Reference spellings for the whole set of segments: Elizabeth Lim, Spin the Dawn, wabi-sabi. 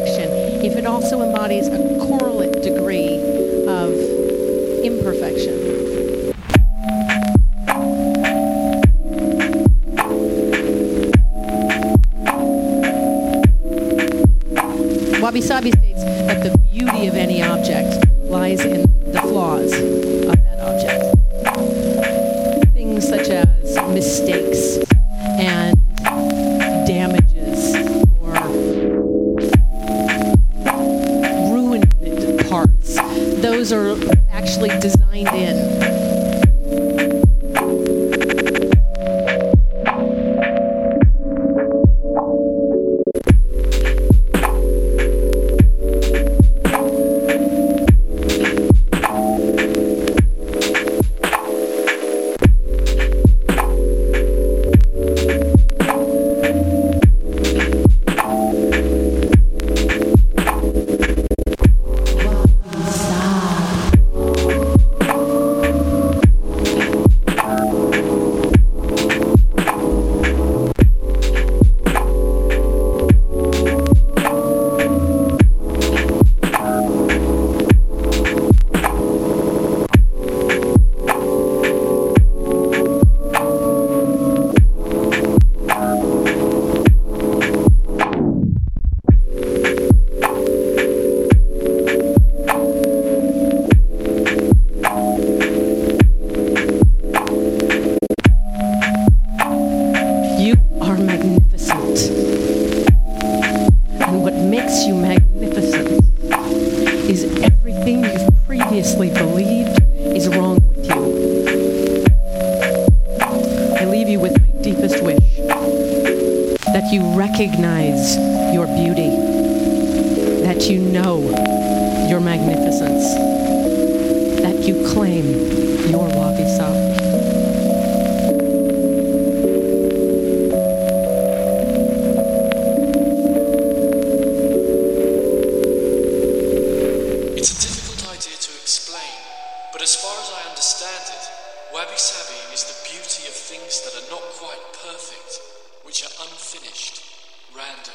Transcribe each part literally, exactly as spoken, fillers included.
perfection if it also embodies a correlate degree of imperfection. Wabi-sabi states that the beauty of any object lies in the flaws of that object. Things such as mistakes and damages or ruined parts, those are actually designed in. You magnificent is everything you've previously believed is wrong with you. I leave you with my deepest wish that you recognize your beauty, that you know your magnificence, that you claim your wabi-sabi. But as far as I understand it, wabi-sabi is the beauty of things that are not quite perfect, which are unfinished, random.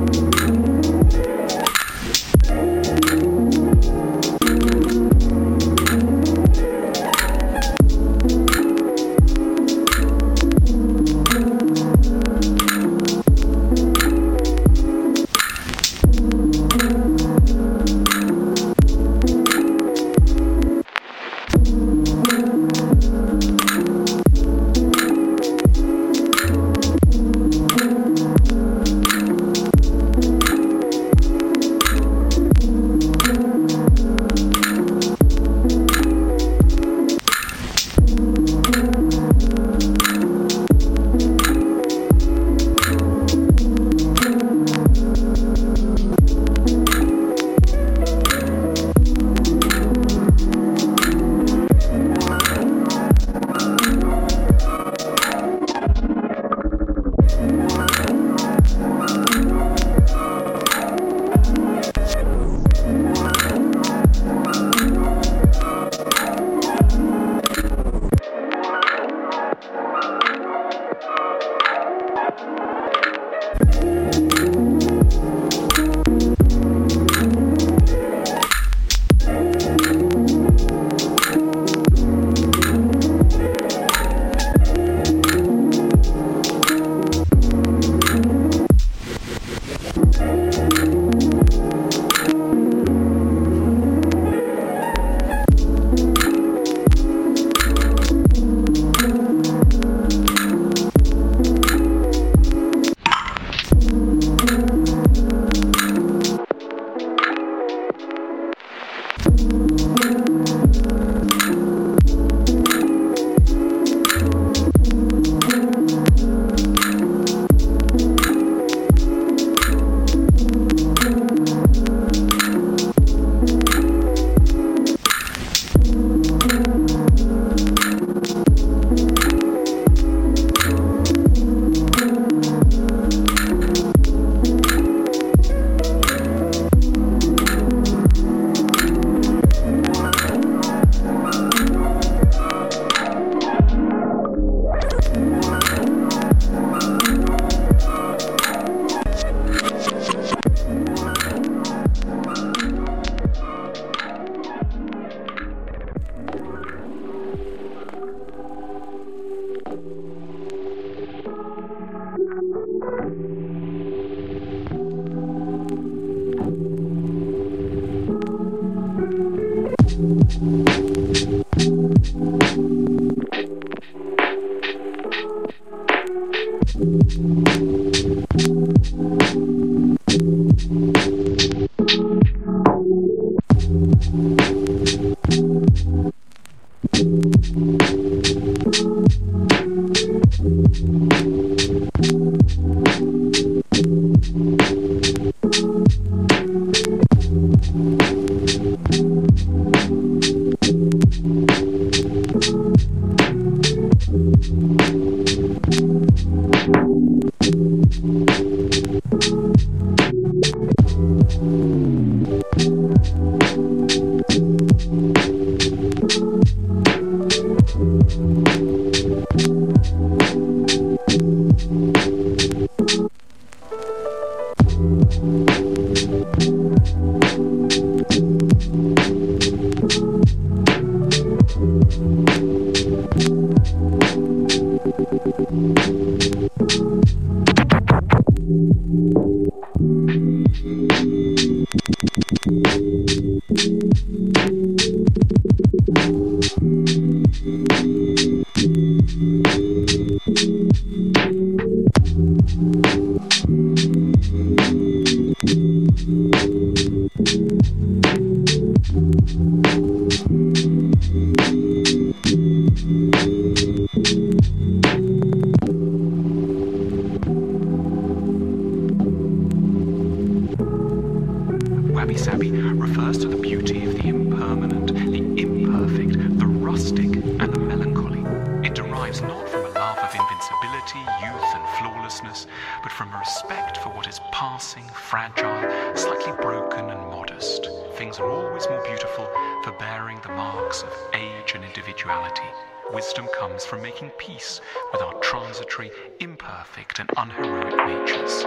Wabi-sabi refers to the beauty of the impermanent, the imperfect, the rustic, and the melancholy. It derives not from a love of invincibility, youth, and flawlessness, but from a respect for what is passing, fragile, slightly broken, and modest. Things are always more beautiful for bearing the marks of age and individuality. Wisdom comes from making peace with our transitory, imperfect, and unheroic natures.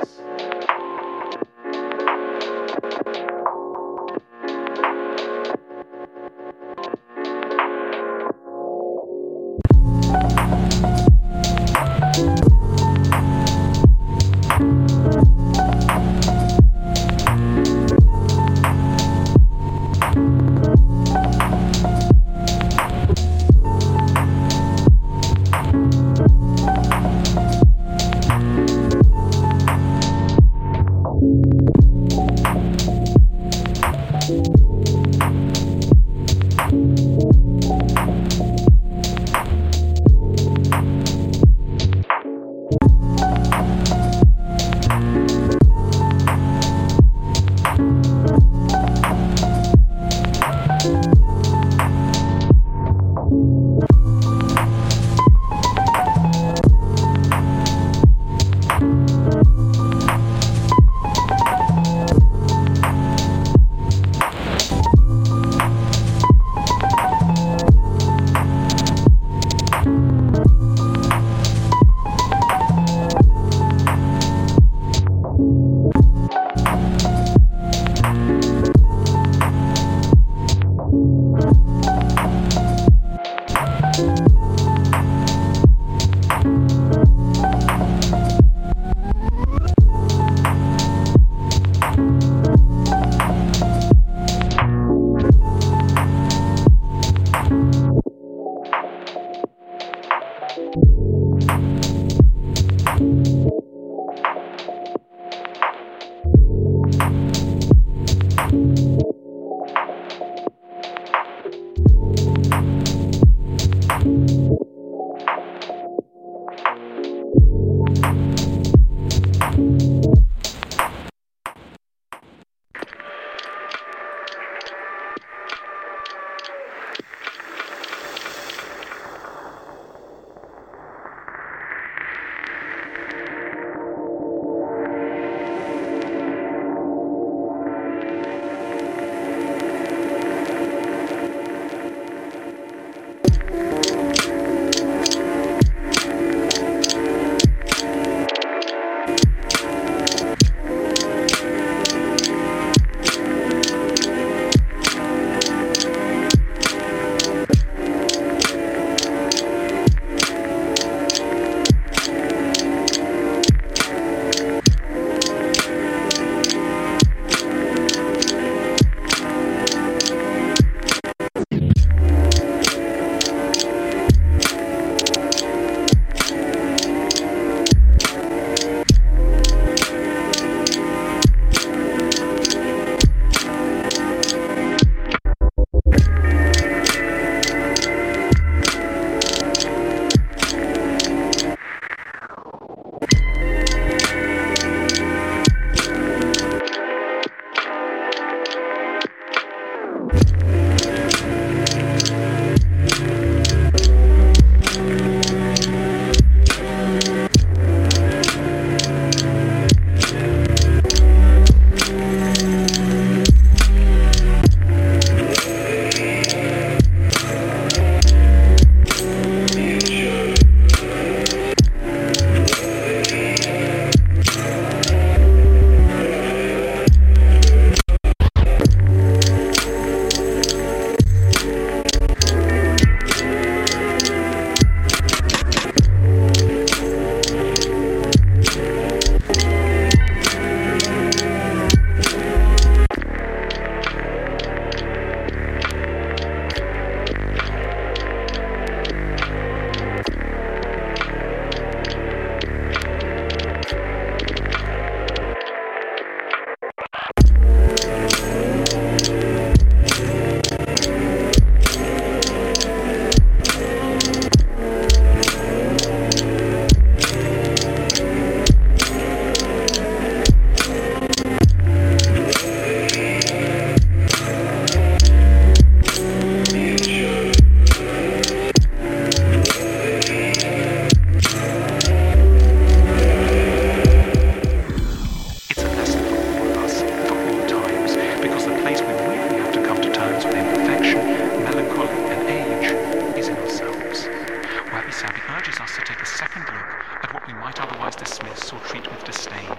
urges us to take a second look at what we might otherwise dismiss or treat with disdain.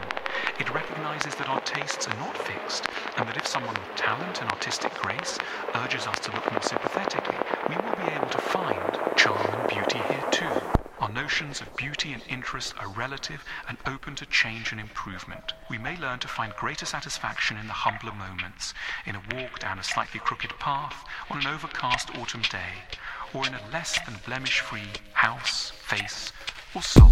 It recognizes that our tastes are not fixed, and that if someone with talent and artistic grace urges us to look more sympathetically, we will be able to find charm and beauty here too. Our notions of beauty and interest are relative and open to change and improvement. We may learn to find greater satisfaction in the humbler moments, in a walk down a slightly crooked path on an overcast autumn day, or in a less than blemish-free house, face, or soul.